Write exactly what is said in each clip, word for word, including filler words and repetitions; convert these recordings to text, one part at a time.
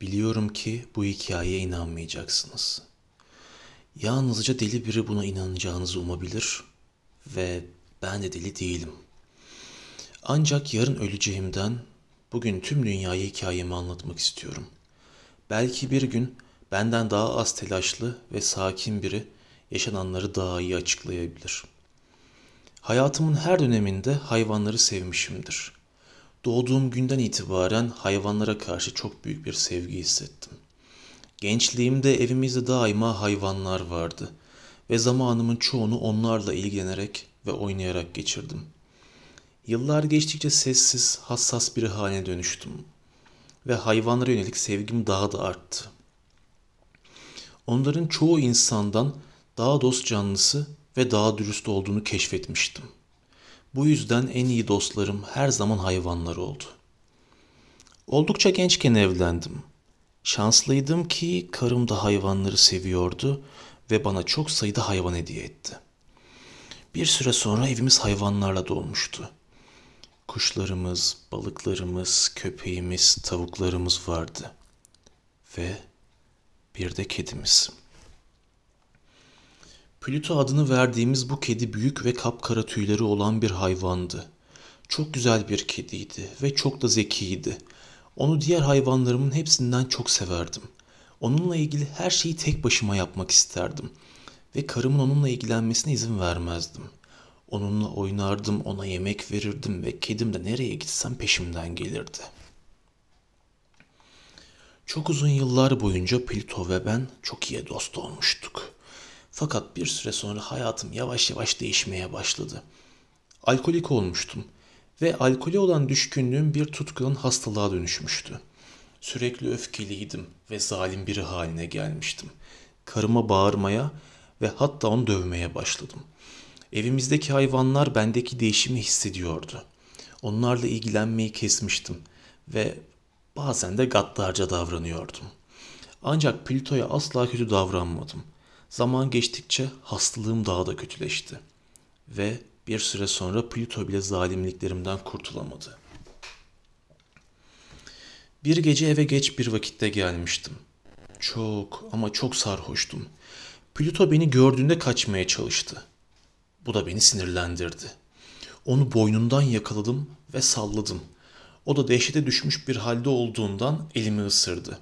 Biliyorum ki bu hikayeye inanmayacaksınız. Yalnızca deli biri buna inanacağınızı umabilir ve ben de deli değilim. Ancak yarın öleceğimden bugün tüm dünyaya hikayemi anlatmak istiyorum. Belki bir gün benden daha az telaşlı ve sakin biri yaşananları daha iyi açıklayabilir. Hayatımın her döneminde hayvanları sevmişimdir. Doğduğum günden itibaren hayvanlara karşı çok büyük bir sevgi hissettim. Gençliğimde evimizde daima hayvanlar vardı ve zamanımın çoğunu onlarla ilgilenerek ve oynayarak geçirdim. Yıllar geçtikçe sessiz, hassas bir haline dönüştüm ve hayvanlara yönelik sevgim daha da arttı. Onların çoğu insandan daha dost canlısı ve daha dürüst olduğunu keşfetmiştim. Bu yüzden en iyi dostlarım her zaman hayvanlar oldu. Oldukça gençken evlendim. Şanslıydım ki karım da hayvanları seviyordu ve bana çok sayıda hayvan hediye etti. Bir süre sonra evimiz hayvanlarla dolmuştu. Kuşlarımız, balıklarımız, köpeğimiz, tavuklarımız vardı. Ve bir de kedimiz. Plüto adını verdiğimiz bu kedi büyük ve kapkara tüyleri olan bir hayvandı. Çok güzel bir kediydi ve çok da zekiydi. Onu diğer hayvanlarımın hepsinden çok severdim. Onunla ilgili her şeyi tek başıma yapmak isterdim. Ve karımın onunla ilgilenmesine izin vermezdim. Onunla oynardım, ona yemek verirdim ve kedim de nereye gitsem peşimden gelirdi. Çok uzun yıllar boyunca Plüto ve ben çok iyi dost olmuştuk. Fakat bir süre sonra hayatım yavaş yavaş değişmeye başladı. Alkolik olmuştum ve alkole olan düşkünlüğüm bir tutkudan hastalığa dönüşmüştü. Sürekli öfkeliydim ve zalim biri haline gelmiştim. Karıma bağırmaya ve hatta onu dövmeye başladım. Evimizdeki hayvanlar bendeki değişimi hissediyordu. Onlarla ilgilenmeyi kesmiştim ve bazen de gaddarca davranıyordum. Ancak Plüto'ya asla kötü davranmadım. Zaman geçtikçe hastalığım daha da kötüleşti. Ve bir süre sonra Plüto bile zalimliklerimden kurtulamadı. Bir gece eve geç bir vakitte gelmiştim. Çok ama çok sarhoştum. Plüto beni gördüğünde kaçmaya çalıştı. Bu da beni sinirlendirdi. Onu boynundan yakaladım ve salladım. O da dehşete düşmüş bir halde olduğundan elimi ısırdı.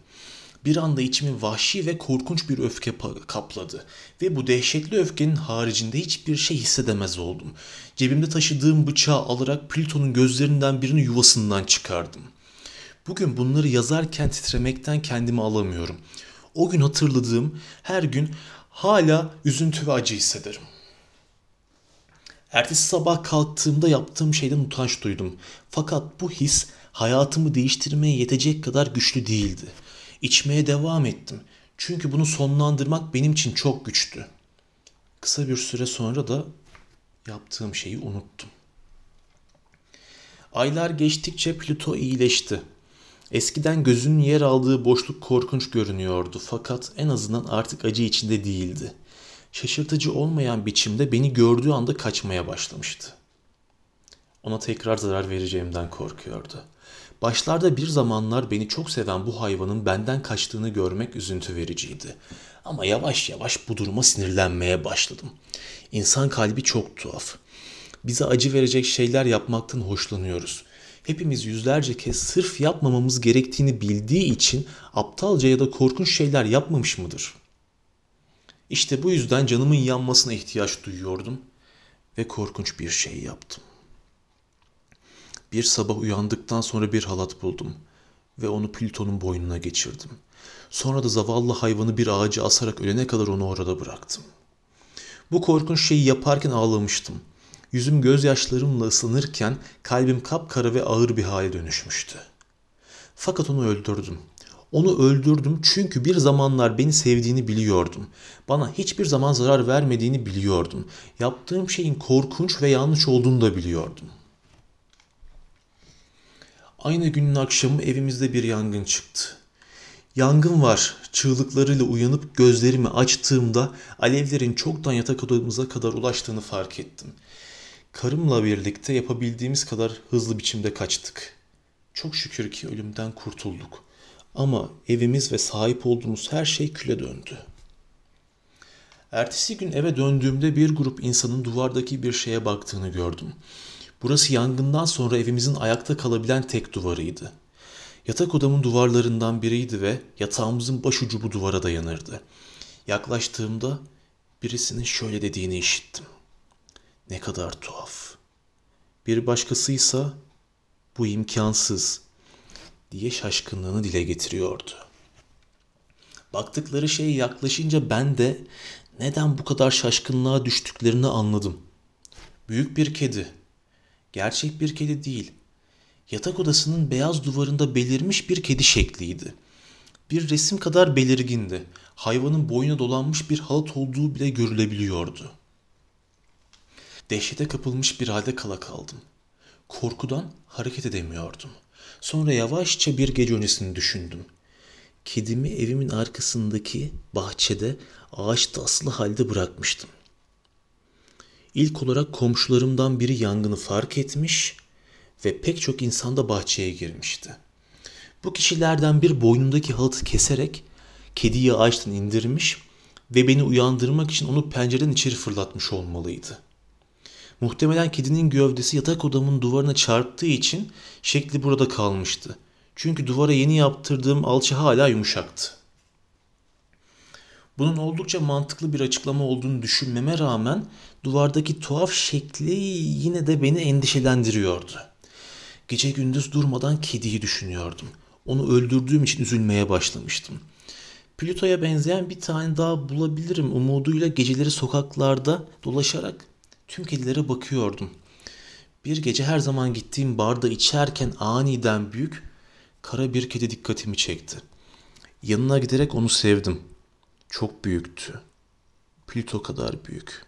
Bir anda içimi vahşi ve korkunç bir öfke kapladı ve bu dehşetli öfkenin haricinde hiçbir şey hissedemez oldum. Cebimde taşıdığım bıçağı alarak Plüto'nun gözlerinden birini yuvasından çıkardım. Bugün bunları yazarken titremekten kendimi alamıyorum. O gün hatırladığım her gün hala üzüntü ve acı hissederim. Ertesi sabah kalktığımda yaptığım şeyden utanç duydum. Fakat bu his hayatımı değiştirmeye yetecek kadar güçlü değildi. İçmeye devam ettim. Çünkü bunu sonlandırmak benim için çok güçtü. Kısa bir süre sonra da yaptığım şeyi unuttum. Aylar geçtikçe Plüto iyileşti. Eskiden gözünün yer aldığı boşluk korkunç görünüyordu fakat en azından artık acı içinde değildi. Şaşırtıcı olmayan biçimde beni gördüğü anda kaçmaya başlamıştı. Ona tekrar zarar vereceğimden korkuyordu. Başlarda bir zamanlar beni çok seven bu hayvanın benden kaçtığını görmek üzüntü vericiydi. Ama yavaş yavaş bu duruma sinirlenmeye başladım. İnsan kalbi çok tuhaf. Bize acı verecek şeyler yapmaktan hoşlanıyoruz. Hepimiz yüzlerce kez sırf yapmamamız gerektiğini bildiği için aptalca ya da korkunç şeyler yapmamış mıdır? İşte bu yüzden canımın yanmasına ihtiyaç duyuyordum ve korkunç bir şey yaptım. Bir sabah uyandıktan sonra bir halat buldum ve onu Plüto'nun boynuna geçirdim. Sonra da zavallı hayvanı bir ağaca asarak ölene kadar onu orada bıraktım. Bu korkunç şeyi yaparken ağlamıştım. Yüzüm gözyaşlarımla ıslanırken kalbim kapkara ve ağır bir hale dönüşmüştü. Fakat onu öldürdüm. Onu öldürdüm çünkü bir zamanlar beni sevdiğini biliyordum. Bana hiçbir zaman zarar vermediğini biliyordum. Yaptığım şeyin korkunç ve yanlış olduğunu da biliyordum. Aynı günün akşamı evimizde bir yangın çıktı. "Yangın var!" çığlıklarıyla uyanıp gözlerimi açtığımda alevlerin çoktan yatak odamıza kadar ulaştığını fark ettim. Karımla birlikte yapabildiğimiz kadar hızlı biçimde kaçtık. Çok şükür ki ölümden kurtulduk. Ama evimiz ve sahip olduğumuz her şey küle döndü. Ertesi gün eve döndüğümde bir grup insanın duvardaki bir şeye baktığını gördüm. Burası yangından sonra evimizin ayakta kalabilen tek duvarıydı. Yatak odamın duvarlarından biriydi ve yatağımızın başucu bu duvara dayanırdı. Yaklaştığımda birisinin şöyle dediğini işittim. Ne kadar tuhaf. Bir başkasıysa bu imkansız diye şaşkınlığını dile getiriyordu. Baktıkları şeye yaklaşınca ben de neden bu kadar şaşkınlığa düştüklerini anladım. Büyük bir kedi. Gerçek bir kedi değil. Yatak odasının beyaz duvarında belirmiş bir kedi şekliydi. Bir resim kadar belirgindi. Hayvanın boyuna dolanmış bir halat olduğu bile görülebiliyordu. Dehşete kapılmış bir halde kala kaldım. Korkudan hareket edemiyordum. Sonra yavaşça bir gece öncesini düşündüm. Kedimi evimin arkasındaki bahçede ağaçta asılı halde bırakmıştım. İlk olarak komşularımdan biri yangını fark etmiş ve pek çok insan da bahçeye girmişti. Bu kişilerden bir boynundaki halatı keserek kediyi ağaçtan indirmiş ve beni uyandırmak için onu pencereden içeri fırlatmış olmalıydı. Muhtemelen kedinin gövdesi yatak odamın duvarına çarptığı için şekli burada kalmıştı. Çünkü duvara yeni yaptırdığım alçı hala yumuşaktı. Bunun oldukça mantıklı bir açıklama olduğunu düşünmeme rağmen duvardaki tuhaf şekli yine de beni endişelendiriyordu. Gece gündüz durmadan kediyi düşünüyordum. Onu öldürdüğüm için üzülmeye başlamıştım. Plüto'ya benzeyen bir tane daha bulabilirim umuduyla geceleri sokaklarda dolaşarak tüm kedilere bakıyordum. Bir gece her zaman gittiğim barda içerken aniden büyük, kara bir kedi dikkatimi çekti. Yanına giderek onu sevdim. Çok büyüktü. Plüto kadar büyük.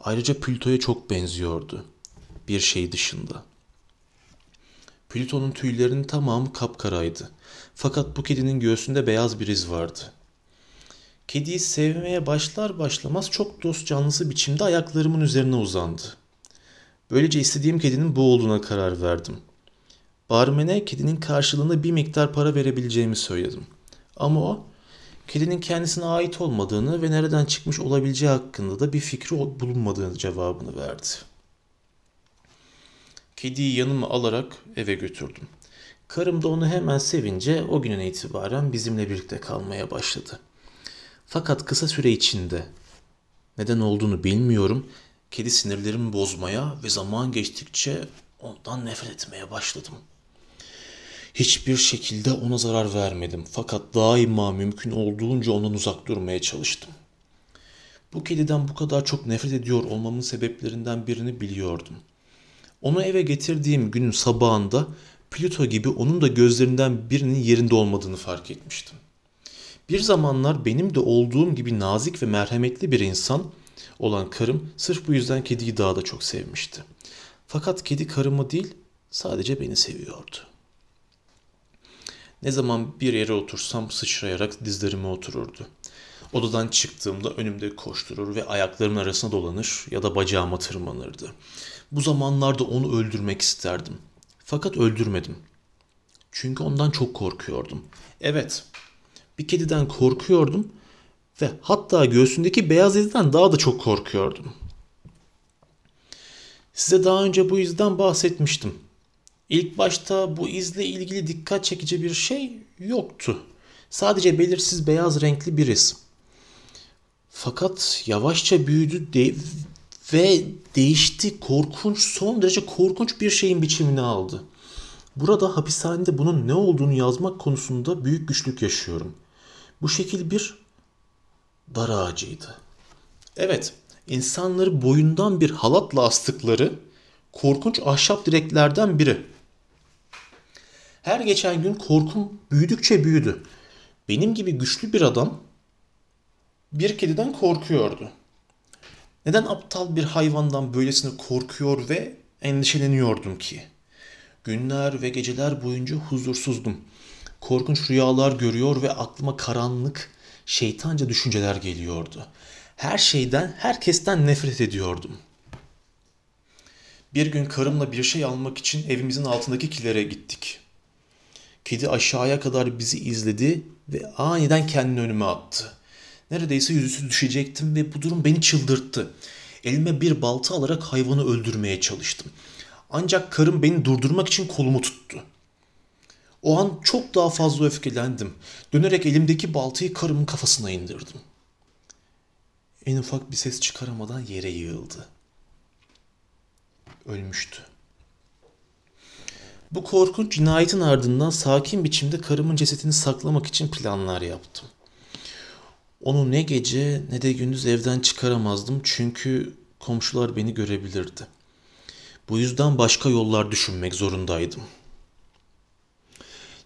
Ayrıca Plüto'ya çok benziyordu. Bir şey dışında. Plüto'nun tüylerinin tamamı kapkaraydı. Fakat bu kedinin göğsünde beyaz bir iz vardı. Kediyi sevmeye başlar başlamaz çok dost canlısı biçimde ayaklarımın üzerine uzandı. Böylece istediğim kedinin bu olduğuna karar verdim. Barmene kedinin karşılığında bir miktar para verebileceğimi söyledim. Ama o, kedinin kendisine ait olmadığını ve nereden çıkmış olabileceği hakkında da bir fikri bulunmadığını cevabını verdi. Kediyi yanıma alarak eve götürdüm. Karım da onu hemen sevince o günden itibaren bizimle birlikte kalmaya başladı. Fakat kısa süre içinde, neden olduğunu bilmiyorum, kedi sinirlerimi bozmaya ve zaman geçtikçe ondan nefret etmeye başladım. Hiçbir şekilde ona zarar vermedim fakat daima mümkün olduğunca ondan uzak durmaya çalıştım. Bu kediden bu kadar çok nefret ediyor olmamın sebeplerinden birini biliyordum. Onu eve getirdiğim günün sabahında Plüto gibi onun da gözlerinden birinin yerinde olmadığını fark etmiştim. Bir zamanlar benim de olduğum gibi nazik ve merhametli bir insan olan karım sırf bu yüzden kediyi daha da çok sevmişti. Fakat kedi karımı değil, sadece beni seviyordu. Ne zaman bir yere otursam sıçrayarak dizlerime otururdu. Odadan çıktığımda önümde koşturur ve ayaklarımın arasına dolanır ya da bacağıma tırmanırdı. Bu zamanlarda onu öldürmek isterdim. Fakat öldürmedim. Çünkü ondan çok korkuyordum. Evet, bir kediden korkuyordum ve hatta göğsündeki beyaz izden daha da çok korkuyordum. Size daha önce bu izden bahsetmiştim. İlk başta bu izle ilgili dikkat çekici bir şey yoktu. Sadece belirsiz beyaz renkli bir iz. Fakat yavaşça büyüdü de- ve değişti. Korkunç, son derece korkunç bir şeyin biçimini aldı. Burada hapishanede bunun ne olduğunu yazmak konusunda büyük güçlük yaşıyorum. Bu şekil bir dar ağacıydı. Evet, insanları boyundan bir halatla astıkları korkunç ahşap direklerden biri. Her geçen gün korkum büyüdükçe büyüdü. Benim gibi güçlü bir adam bir kediden korkuyordu. Neden aptal bir hayvandan böylesine korkuyor ve endişeleniyordum ki? Günler ve geceler boyunca huzursuzdum. Korkunç rüyalar görüyor ve aklıma karanlık, şeytanca düşünceler geliyordu. Her şeyden, herkesten nefret ediyordum. Bir gün karımla bir şey almak için evimizin altındaki kilere gittik. Kedi aşağıya kadar bizi izledi ve aniden kendini önüme attı. Neredeyse yüzüstü düşecektim ve bu durum beni çıldırttı. Elime bir balta alarak hayvanı öldürmeye çalıştım. Ancak karım beni durdurmak için kolumu tuttu. O an çok daha fazla öfkelendim. Dönerek elimdeki baltayı karımın kafasına indirdim. En ufak bir ses çıkaramadan yere yığıldı. Ölmüştü. Bu korkunç cinayetin ardından sakin biçimde karımın cesedini saklamak için planlar yaptım. Onu ne gece ne de gündüz evden çıkaramazdım çünkü komşular beni görebilirdi. Bu yüzden başka yollar düşünmek zorundaydım.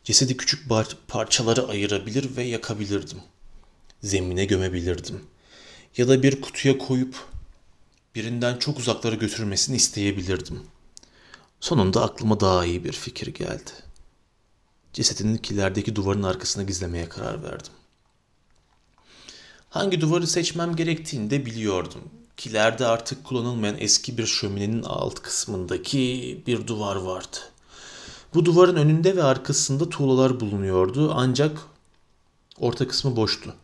Cesedi küçük parçalara ayırabilir ve yakabilirdim. Zemine gömebilirdim. Ya da bir kutuya koyup birinden çok uzaklara götürmesini isteyebilirdim. Sonunda aklıma daha iyi bir fikir geldi. Cesedini kilerdeki duvarın arkasına gizlemeye karar verdim. Hangi duvarı seçmem gerektiğini de biliyordum. Kilerde artık kullanılmayan eski bir şöminenin alt kısmındaki bir duvar vardı. Bu duvarın önünde ve arkasında tuğlalar bulunuyordu ancak orta kısmı boştu.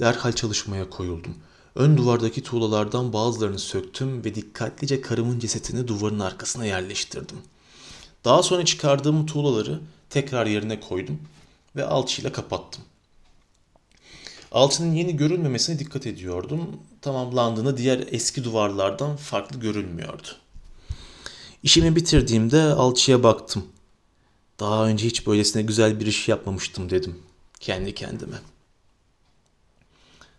Derhal çalışmaya koyuldum. Ön duvardaki tuğlalardan bazılarını söktüm ve dikkatlice karımın cesedini duvarın arkasına yerleştirdim. Daha sonra çıkardığım tuğlaları tekrar yerine koydum ve alçıyla kapattım. Alçının yeni görülmemesine dikkat ediyordum. Tamamlandığında diğer eski duvarlardan farklı görülmüyordu. İşimi bitirdiğimde alçıya baktım. Daha önce hiç böylesine güzel bir iş yapmamıştım dedim kendi kendime.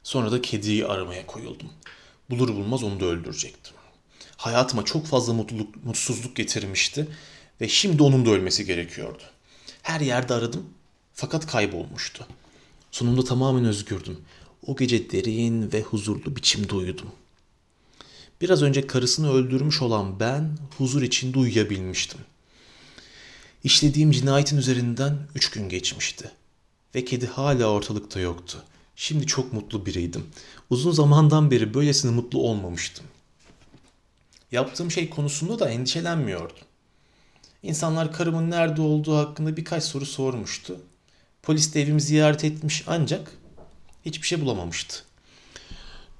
Sonra da kediyi aramaya koyuldum. Bulur bulmaz onu da öldürecektim. Hayatıma çok fazla mutluluk, mutsuzluk getirmişti ve şimdi onun da ölmesi gerekiyordu. Her yerde aradım fakat kaybolmuştu. Sonunda tamamen özgürdüm. O gece derin ve huzurlu biçimde uyudum. Biraz önce karısını öldürmüş olan ben huzur içinde uyuyabilmiştim. İşlediğim cinayetin üzerinden üç gün geçmişti ve kedi hala ortalıkta yoktu. Şimdi çok mutlu biriydim. Uzun zamandan beri böylesine mutlu olmamıştım. Yaptığım şey konusunda da endişelenmiyordum. İnsanlar karımın nerede olduğu hakkında birkaç soru sormuştu. Polis de evimi ziyaret etmiş ancak hiçbir şey bulamamıştı.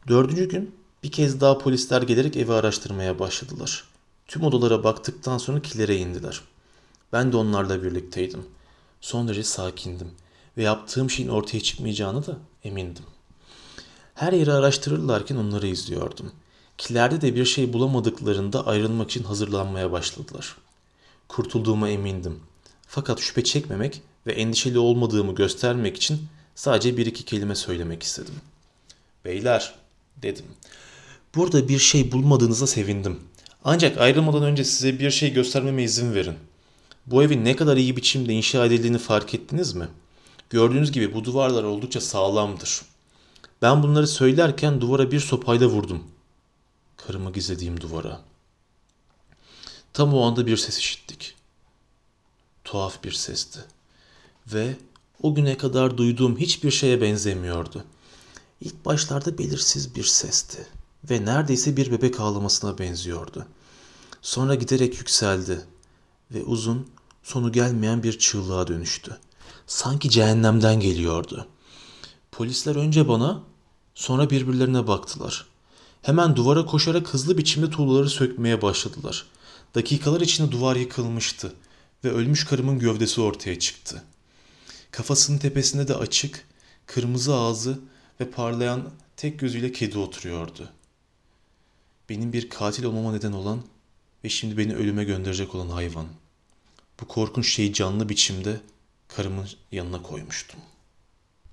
Dördüncü gün bir kez daha polisler gelerek evi araştırmaya başladılar. Tüm odalara baktıktan sonra kilere indiler. Ben de onlarla birlikteydim. Son derece sakindim ve yaptığım şeyin ortaya çıkmayacağını da emindim. Her yeri araştırırlarken onları izliyordum. Kilerde de bir şey bulamadıklarında ayrılmak için hazırlanmaya başladılar. Kurtulduğuma emindim. Fakat şüphe çekmemek ve endişeli olmadığımı göstermek için sadece bir iki kelime söylemek istedim. "Beyler," dedim. "Burada bir şey bulmadığınıza sevindim. Ancak ayrılmadan önce size bir şey göstermeme izin verin. Bu evin ne kadar iyi biçimde inşa edildiğini fark ettiniz mi? Gördüğünüz gibi bu duvarlar oldukça sağlamdır." Ben bunları söylerken duvara bir sopayla vurdum. Karımı gizlediğim duvara. Tam o anda bir ses işittik. Tuhaf bir sesti. Ve o güne kadar duyduğum hiçbir şeye benzemiyordu. İlk başlarda belirsiz bir sesti ve neredeyse bir bebek ağlamasına benziyordu. Sonra giderek yükseldi ve uzun, sonu gelmeyen bir çığlığa dönüştü. Sanki cehennemden geliyordu. Polisler önce bana, sonra birbirlerine baktılar. Hemen duvara koşarak hızlı biçimde tuğlaları sökmeye başladılar. Dakikalar içinde duvar yıkılmıştı ve ölmüş karımın gövdesi ortaya çıktı. Kafasının tepesinde de açık, kırmızı ağzı ve parlayan tek gözüyle kedi oturuyordu. Benim bir katil olmama neden olan ve şimdi beni ölüme gönderecek olan hayvan. Bu korkunç şeyi canlı biçimde karımın yanına koymuştum.